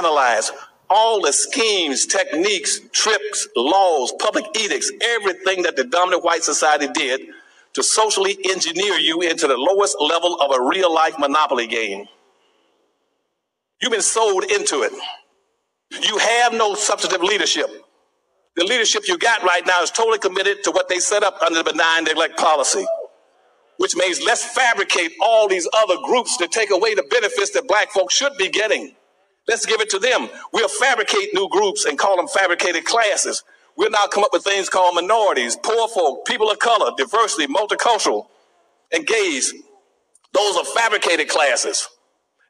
analyze all the schemes, techniques, tricks, laws, public edicts, everything that the dominant white society did to socially engineer you into the lowest level of a real life monopoly game. You've been sold into it. You have no substantive leadership. The leadership you got right now is totally committed to what they set up under the benign neglect policy, which means let's fabricate all these other groups to take away the benefits that black folks should be getting. Let's give it to them. We'll fabricate new groups and call them fabricated classes. We'll now come up with things called minorities, poor folk, people of color, diversity, multicultural, and gays. Those are fabricated classes.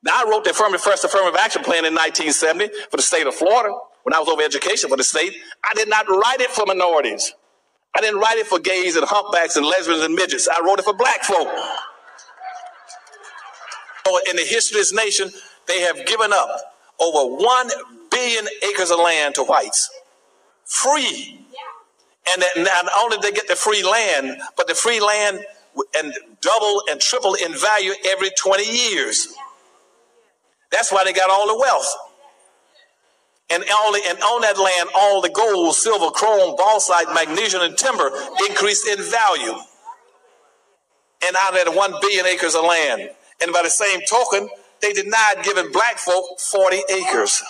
Now, I wrote the first affirmative action plan in 1970 for the state of Florida when I was over education for the state. I did not write it for minorities. I didn't write it for gays and humpbacks and lesbians and midgets. I wrote it for black folk. So in the history of this nation, they have given up over 1 billion acres of land to whites. Free. And that not only did they get the free land, but the free land and double and triple in value every 20 years. That's why they got all the wealth. And on that land, all the gold, silver, chrome, bauxite, magnesium, and timber increased in value. And out of that 1 billion acres of land. And by the same token, they denied giving black folk 40 acres.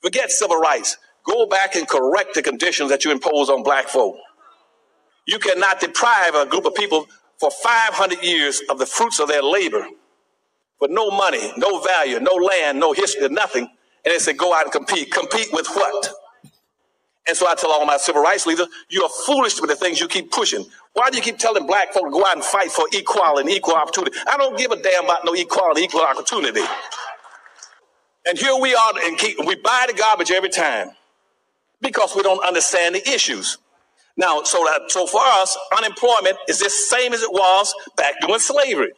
Forget civil rights. Go back and correct the conditions that you impose on black folk. You cannot deprive a group of people for 500 years of the fruits of their labor. With no money, no value, no land, no history, nothing. And they said, go out and compete. Compete with what? And so I tell all my civil rights leaders, you are foolish with the things you keep pushing. Why do you keep telling black folk to go out and fight for equality and equal opportunity? I don't give a damn about no equality, equal opportunity. And here we are, and we buy the garbage every time because we don't understand the issues. Now, so for us, unemployment is the same as it was back during slavery.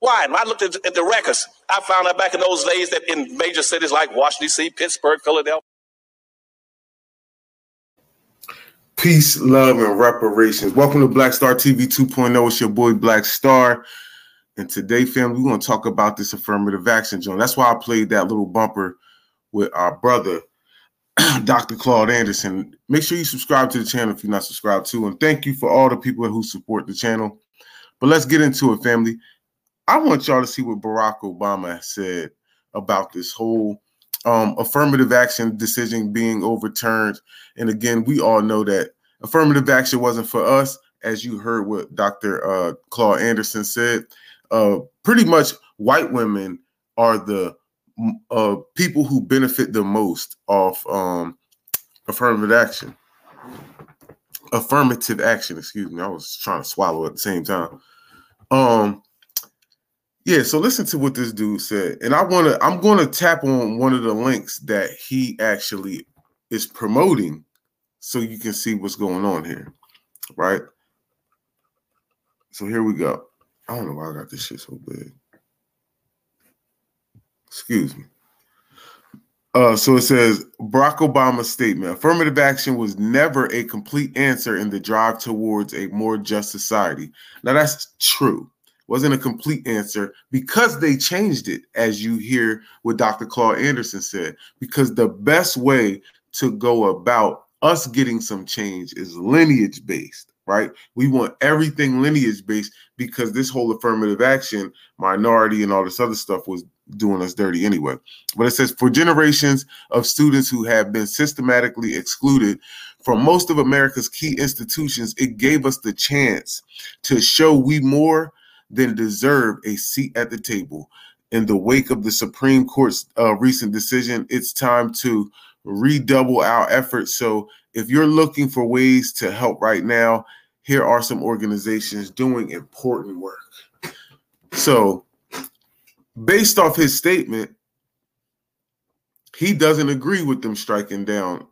Why? When I looked at the records, I found out back in those days that in major cities like Washington, D.C., Pittsburgh, Philadelphia. Peace, love, and reparations. Welcome to Black Star TV 2.0. It's your boy, Black Star. And today, family, we're going to talk about this affirmative action, John. That's why I played that little bumper with our brother, Dr. Claude Anderson. Make sure you subscribe to the channel if you're not subscribed to. And thank you for all the people who support the channel. But let's get into it, family. I want y'all to see what Barack Obama said about this whole affirmative action decision being overturned. And again, we all know that affirmative action wasn't for us, as you heard what Dr. Claude Anderson said. Pretty much white women are the people who benefit the most of affirmative action. Affirmative action, excuse me. I was trying to swallow at the same time. Yeah, so listen to what this dude said. And I'm gonna tap on one of the links that he actually is promoting so you can see what's going on here, right? So here we go. I don't know why I got this shit so big. Excuse me. So it says, Barack Obama's statement, affirmative action was never a complete answer in the drive towards a more just society. Now that's true. Wasn't a complete answer because they changed it, as you hear what Dr. Claude Anderson said, because the best way to go about us getting some change is lineage-based, right? We want everything lineage-based because this whole affirmative action, minority and all this other stuff was doing us dirty anyway. But it says, for generations of students who have been systematically excluded from most of America's key institutions, it gave us the chance to show we more than deserve a seat at the table. In the wake of the Supreme Court's recent decision, it's time to redouble our efforts. So if you're looking for ways to help right now, here are some organizations doing important work. So based off his statement, he doesn't agree with them striking down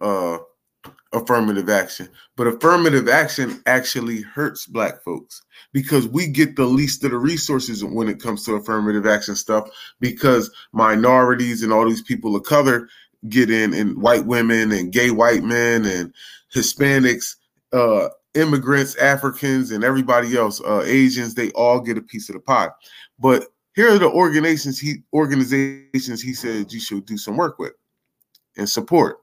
affirmative action, but affirmative action actually hurts black folks because we get the least of the resources when it comes to affirmative action stuff, because minorities and all these people of color get in, and white women and gay white men and Hispanics, immigrants, Africans, and everybody else, Asians, they all get a piece of the pie. But here are the organizations he said you should do some work with and support.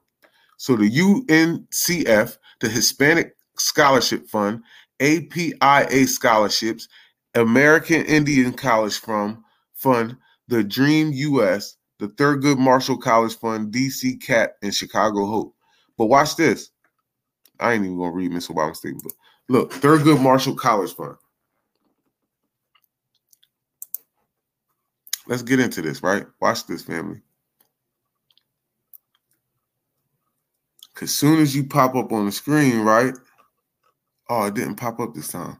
So the UNCF, the Hispanic Scholarship Fund, APIA Scholarships, American Indian College Fund, the Dream US, the Thurgood Marshall College Fund, DC Cat, and Chicago Hope. But watch this. I ain't even going to read Miss Obama's statement. But look, Thurgood Marshall College Fund. Let's get into this, right? Watch this, family. Because as soon as you pop up on the screen, right? Oh, it didn't pop up this time.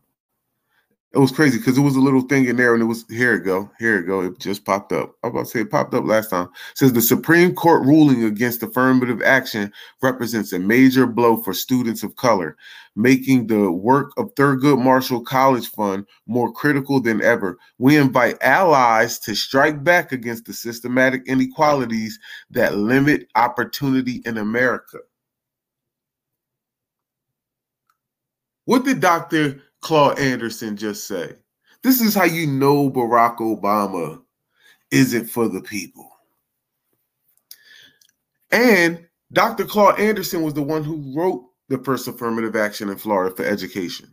It was crazy because it was a little thing in there and it was, here it go, here it go. It just popped up. I was about to say it popped up last time. It says the Supreme Court ruling against affirmative action represents a major blow for students of color, making the work of Thurgood Marshall College Fund more critical than ever. We invite allies to strike back against the systematic inequalities that limit opportunity in America. What did Dr. Claude Anderson just say? This is how you know Barack Obama isn't for the people. And Dr. Claude Anderson was the one who wrote the first affirmative action in Florida for education,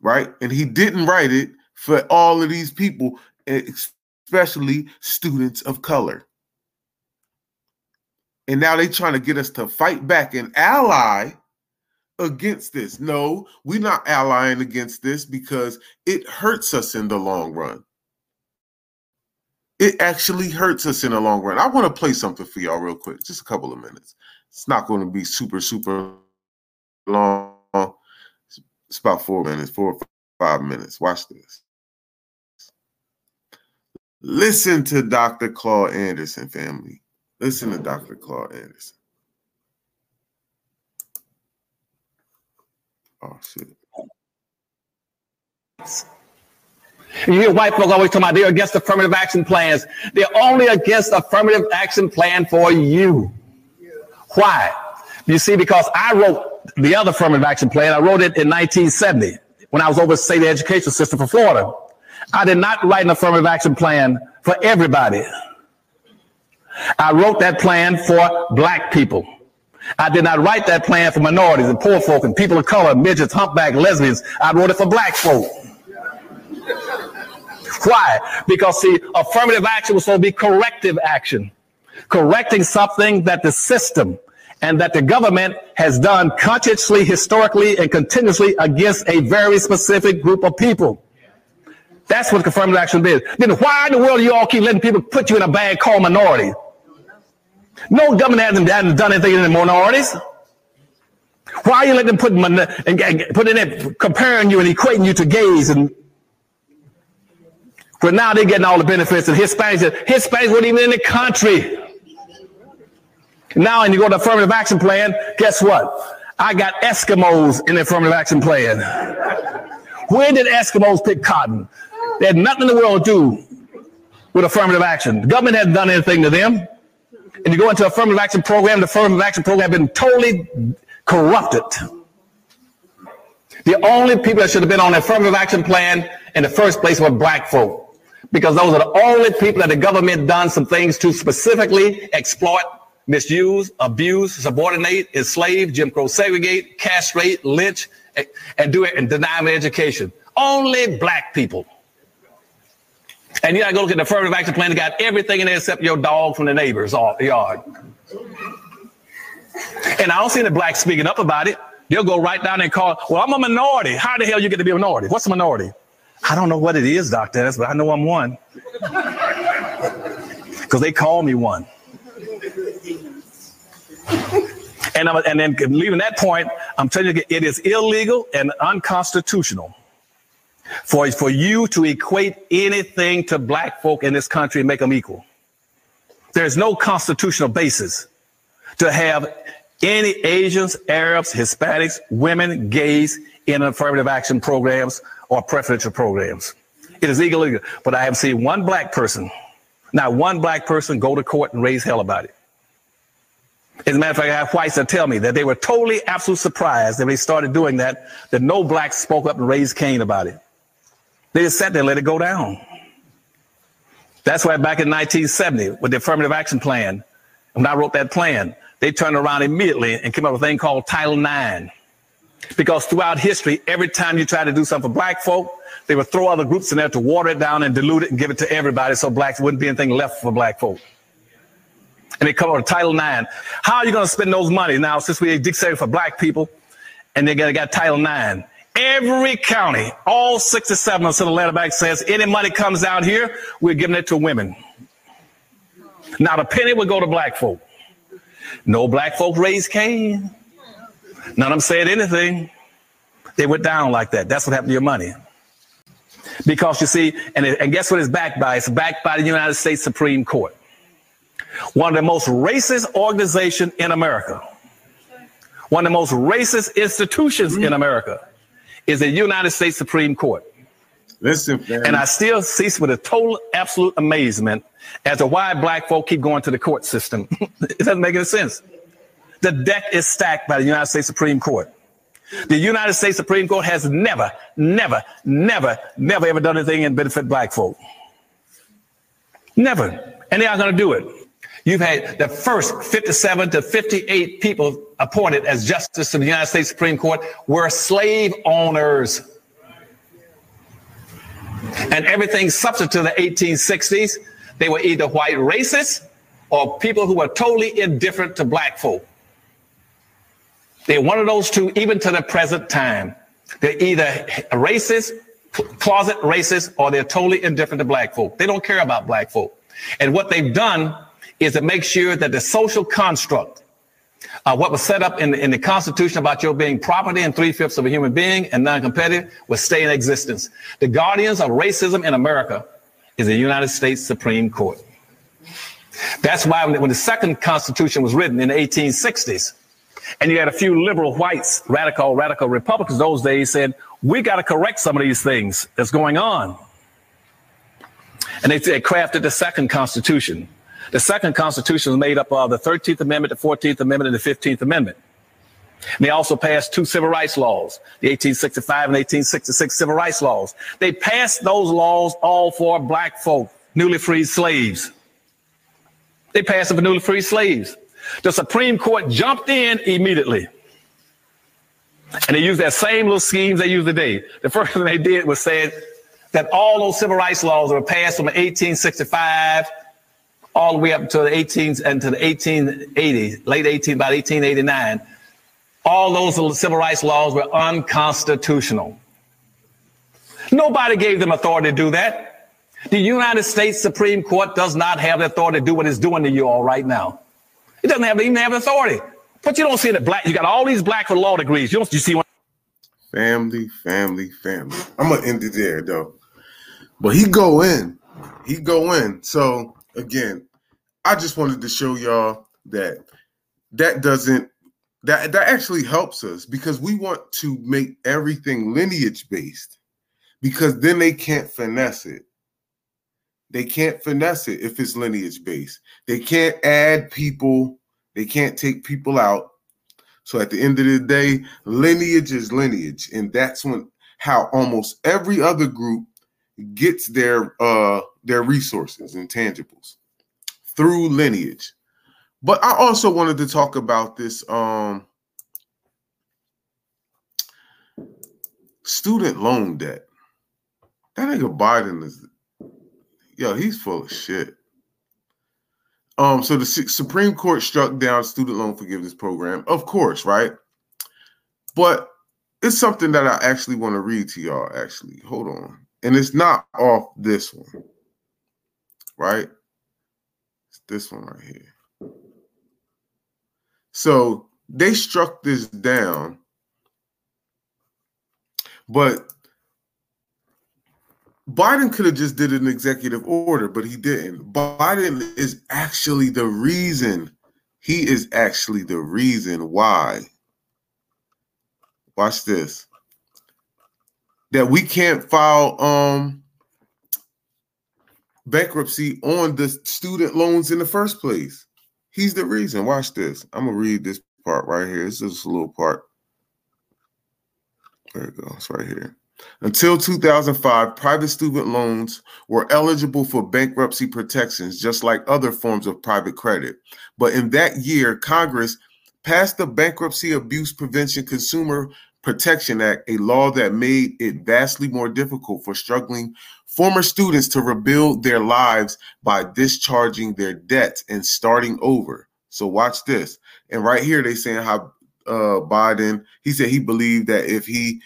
right? And he didn't write it for all of these people, especially students of color. And now they're trying to get us to fight back and ally against this. No, we're not allying against this because it hurts us in the long run. It actually hurts us in the long run. I want to play something for y'all real quick, just a couple of minutes. It's not going to be super, super long. It's about 4 minutes, 4 or 5 minutes. Watch this. Listen to Dr. Claude Anderson, family. Listen to Dr. Claude Anderson. Oh, shit. You hear white folks always talking about they're against affirmative action plans. They're only against affirmative action plan for you. Why? You see, because I wrote the other affirmative action plan. I wrote it in 1970 when I was over the state education system for Florida. I did not write an affirmative action plan for everybody. I wrote that plan for black people. I did not write that plan for minorities and poor folk and people of color, midgets, humpback, lesbians. I wrote it for black folk. Why? Because, see, affirmative action was supposed to be corrective action, correcting something that the system and that the government has done consciously, historically, and continuously against a very specific group of people. That's what affirmative action is. Then why in the world do you all keep letting people put you in a bag called minority? No government hasn't done anything in the minorities. Why are you letting them put in there, comparing you and equating you to gays? And well, now they're getting all the benefits, and Hispanics weren't even in the country. Now, and you go to affirmative action plan. Guess what? I got Eskimos in the affirmative action plan. Where did Eskimos pick cotton? They had nothing in the world to do with affirmative action. The government hasn't done anything to them. And you go into affirmative action program, the affirmative action program has been totally corrupted. The only people that should have been on the affirmative action plan in the first place were black folk, because those are the only people that the government done some things to specifically exploit, misuse, abuse, subordinate, enslave, Jim Crow, segregate, castrate, lynch, and do it and deny them education. Only black people. And you gotta go look at the affirmative action plan. They got everything in there except your dog from the neighbor's yard. And I don't see any blacks speaking up about it. They'll go right down and call, well, I'm a minority. How the hell you get to be a minority? What's a minority? I don't know what it is, Dr. Dennis, but I know I'm one. Because they call me one. And then leaving that point, I'm telling you, it is illegal and unconstitutional for you to equate anything to black folk in this country and make them equal. There's no constitutional basis to have any Asians, Arabs, Hispanics, women, gays in affirmative action programs or preferential programs. It is illegal, but I haven't seen one black person, not one black person, go to court and raise hell about it. As a matter of fact, I have whites that tell me that they were totally, absolute surprised that they started doing that no blacks spoke up and raised Cain about it. They just sat there and let it go down. That's why back in 1970, with the affirmative action plan, when I wrote that plan, they turned around immediately and came up with a thing called Title IX. Because throughout history, every time you try to do something for black folk, they would throw other groups in there to water it down and dilute it and give it to everybody so blacks wouldn't be anything left for black folk. And they come up with Title IX. How are you going to spend those money now since we dictated for black people and they got Title IX? Every county, all 67 of the letter back says any money comes down here, we're giving it to women. Not a penny would go to black folk. No black folk raised Cain. None of them said anything. They went down like that. That's what happened to your money. Because you see, and guess what it's backed by? It's backed by the United States Supreme Court. One of the most racist organizations in America. One of the most racist institutions in America is the United States Supreme Court. Listen, man. And I still cease with a total, absolute amazement as to why black folk keep going to the court system. It doesn't make any sense. The deck is stacked by the United States Supreme Court. The United States Supreme Court has never, never, never, never ever done anything and benefit black folk. Never. And they aren't going to do it. You've had the first 57 to 58 people appointed as justice of the United States Supreme Court were slave owners. And everything subsequent to the 1860s, they were either white racists or people who were totally indifferent to black folk. They're one of those two, even to the present time. They're either racist, closet racist, or they're totally indifferent to black folk. They don't care about black folk. And what they've done is to make sure that the social construct, what was set up in the Constitution about your being property and 3/5 of a human being and non-competitive, will stay in existence. The guardians of racism in America is the United States Supreme Court. That's why when the second Constitution was written in the 1860s, and you had a few liberal whites, radical Republicans those days said, we got to correct some of these things that's going on. And they crafted the second Constitution. The second Constitution was made up of the 13th Amendment, the 14th Amendment, and the 15th Amendment. And they also passed two civil rights laws, the 1865 and 1866 civil rights laws. They passed those laws all for black folk, newly freed slaves. They passed them for newly freed slaves. The Supreme Court jumped in immediately. And they used that same little schemes they use today. The first thing they did was said that all those civil rights laws that were passed from 1865 all the way up to the 1880s, about 1889, all those civil rights laws were unconstitutional. Nobody gave them authority to do that. The United States Supreme Court does not have the authority to do what it's doing to you all right now. It doesn't even have authority. But you don't see the black. You got all these black with law degrees. You see one. Family. I'm gonna end it there though. But he go in. So again, I just wanted to show y'all that actually helps us, because we want to make everything lineage based, because then they can't finesse it. They can't finesse it if it's lineage based. They can't add people. They can't take people out. So at the end of the day, lineage is lineage. And that's how almost every other group gets their resources and tangibles through lineage. But I also wanted to talk about this student loan debt. That nigga Biden is... Yo, he's full of shit. So the Supreme Court struck down student loan forgiveness program, of course, right? But it's something that I actually want to read to y'all, actually. Hold on. And it's not off this one, right? It's this one right here. So they struck this down, but Biden could have just did an executive order, but he didn't. Biden is actually the reason. He is actually the reason why. Watch this. That we can't file bankruptcy on the student loans in the first place. He's the reason. Watch this. I'm going to read this part right here. This is a little part. There it goes. It's right here. Until 2005, private student loans were eligible for bankruptcy protections, just like other forms of private credit. But in that year, Congress passed the Bankruptcy Abuse Prevention Consumer Protection Act, a law that made it vastly more difficult for struggling former students to rebuild their lives by discharging their debts and starting over. So watch this. And right here, they saying how Biden, he said he believed that if he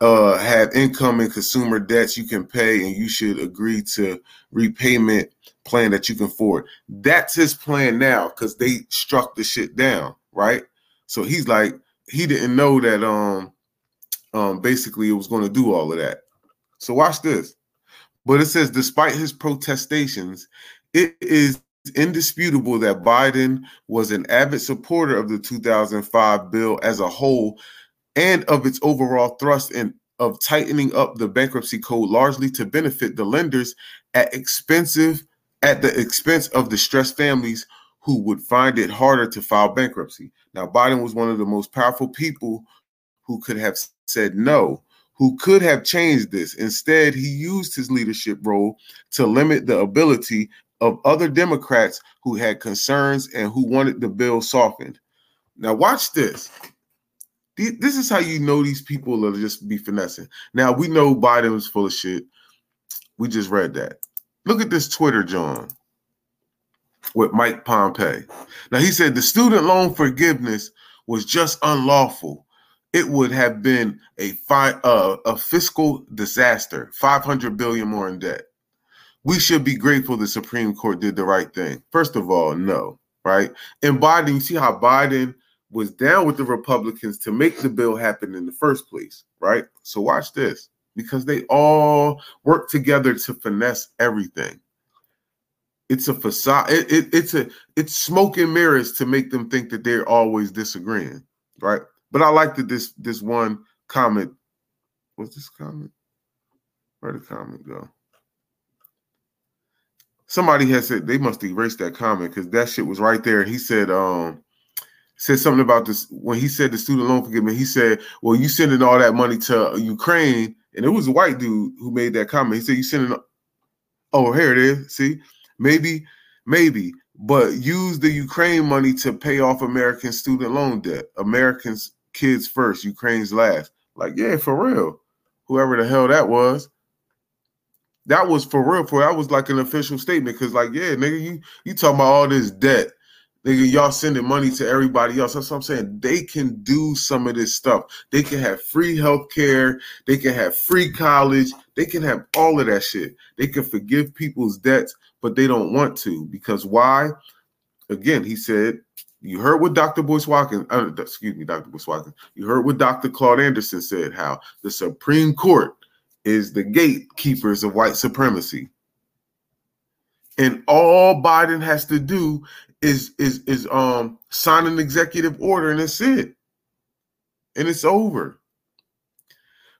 have income and consumer debts you can pay, and you should agree to repayment plan that you can afford. That's his plan now, because they struck the shit down, right? So he's like, he didn't know that basically it was going to do all of that. So watch this. But it says, despite his protestations, it is indisputable that Biden was an avid supporter of the 2005 bill as a whole and of its overall thrust and of tightening up the bankruptcy code, largely to benefit the lenders at the expense of distressed families who would find it harder to file bankruptcy. Now, Biden was one of the most powerful people who could have said no, who could have changed this. Instead, he used his leadership role to limit the ability of other Democrats who had concerns and who wanted the bill softened. Now, watch this. This is how you know these people are just be finessing. Now, we know Biden was full of shit. We just read that. Look at this Twitter, John, with Mike Pompeo. Now, he said the student loan forgiveness was just unlawful. It would have been a fiscal disaster, $500 billion more in debt. We should be grateful the Supreme Court did the right thing. First of all, no, right? And Biden, you see how Biden was down with the Republicans to make the bill happen in the first place, right? So watch this, because they all work together to finesse everything. It's a facade. It's smoke and mirrors to make them think that they're always disagreeing, right? But I like that this one comment. What's this comment? Where'd the comment go? Somebody has said they must erase that comment, because that shit was right there. He said, said something about this when he said the student loan forgiveness. He said, "Well, you sending all that money to Ukraine," and it was a white dude who made that comment. He said, "You sending? Oh, here it is. See." Maybe, but use the Ukraine money to pay off American student loan debt. Americans, kids first, Ukraine's last. Like, yeah, for real. Whoever the hell that was for real. That was like an official statement. Because, like, yeah, nigga, you talking about all this debt. Nigga, y'all sending money to everybody else. That's what I'm saying. They can do some of this stuff. They can have free health care. They can have free college. They can have all of that shit. They can forgive people's debts, but they don't want to. Because why? Again, he said, you heard what Dr. Boyce Watkins, you heard what Dr. Claude Anderson said, how the Supreme Court is the gatekeepers of white supremacy. And all Biden has to do is sign an executive order, and that's it. And it's over.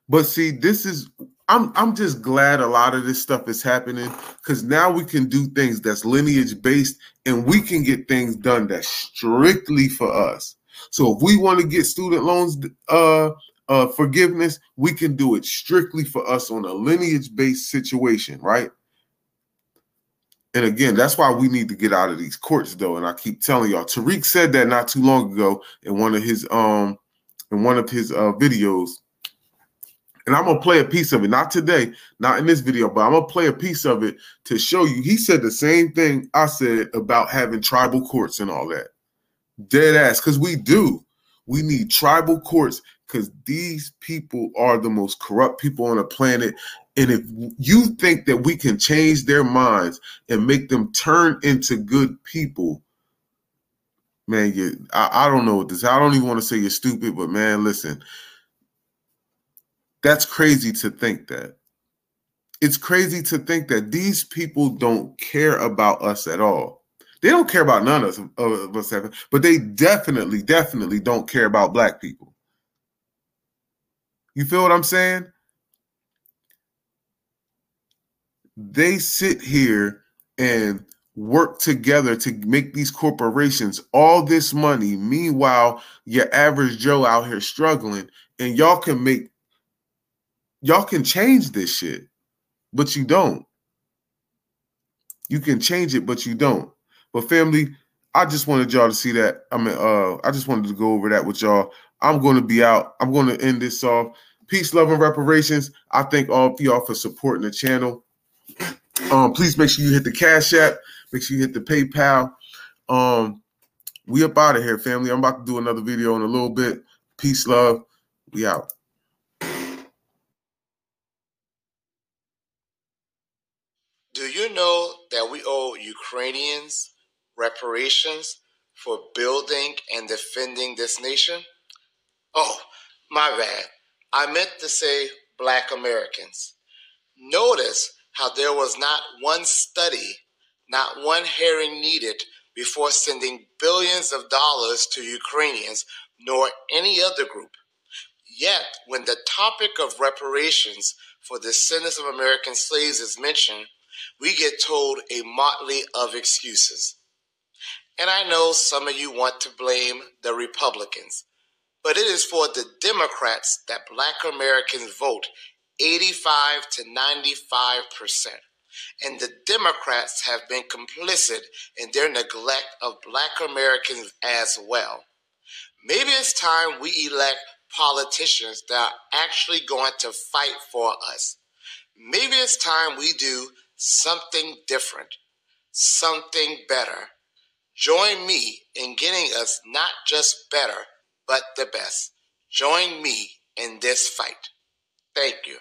But see, this is, I'm just glad a lot of this stuff is happening, because now we can do things that's lineage based, and we can get things done that's strictly for us. So if we want to get student loans forgiveness, we can do it strictly for us on a lineage based situation, right? And again, that's why we need to get out of these courts, though. And I keep telling y'all, Tariq said that not too long ago in one of his videos. And I'm gonna play a piece of it, not today, not in this video, but I'm gonna play a piece of it to show you. He said the same thing I said about having tribal courts and all that. Dead ass, because we do. We need tribal courts, because these people are the most corrupt people on the planet. And if you think that we can change their minds and make them turn into good people, man, I don't know what this is. I don't even want to say you're stupid, but man, listen, that's crazy to think that. It's crazy to think that these people don't care about us at all. They don't care about none of us, but they definitely, definitely don't care about black people. You feel what I'm saying? They sit here and work together to make these corporations all this money. Meanwhile, your average Joe out here struggling, and y'all can make Y'all can change this shit, but you don't. You can change it, but you don't. But family, I just wanted y'all to see that. I mean, I just wanted to go over that with y'all. I'm going to be out. I'm going to end this off. Peace, love, and reparations. I thank all of y'all for supporting the channel. Please make sure you hit the Cash App. Make sure you hit the PayPal. We up out of here, family. I'm about to do another video in a little bit. Peace, love. We out. Do you know that we owe Ukrainians reparations for building and defending this nation? Oh, my bad. I meant to say Black Americans. Notice how there was not one study, not one hearing needed before sending billions of dollars to Ukrainians, nor any other group. Yet, when the topic of reparations for descendants of American slaves is mentioned, we get told a motley of excuses. And I know some of you want to blame the Republicans, but it is for the Democrats that Black Americans vote 85 to 95%. And the Democrats have been complicit in their neglect of Black Americans as well. Maybe it's time we elect politicians that are actually going to fight for us. Maybe it's time we do something different, something better. Join me in getting us not just better, but the best. Join me in this fight. Thank you.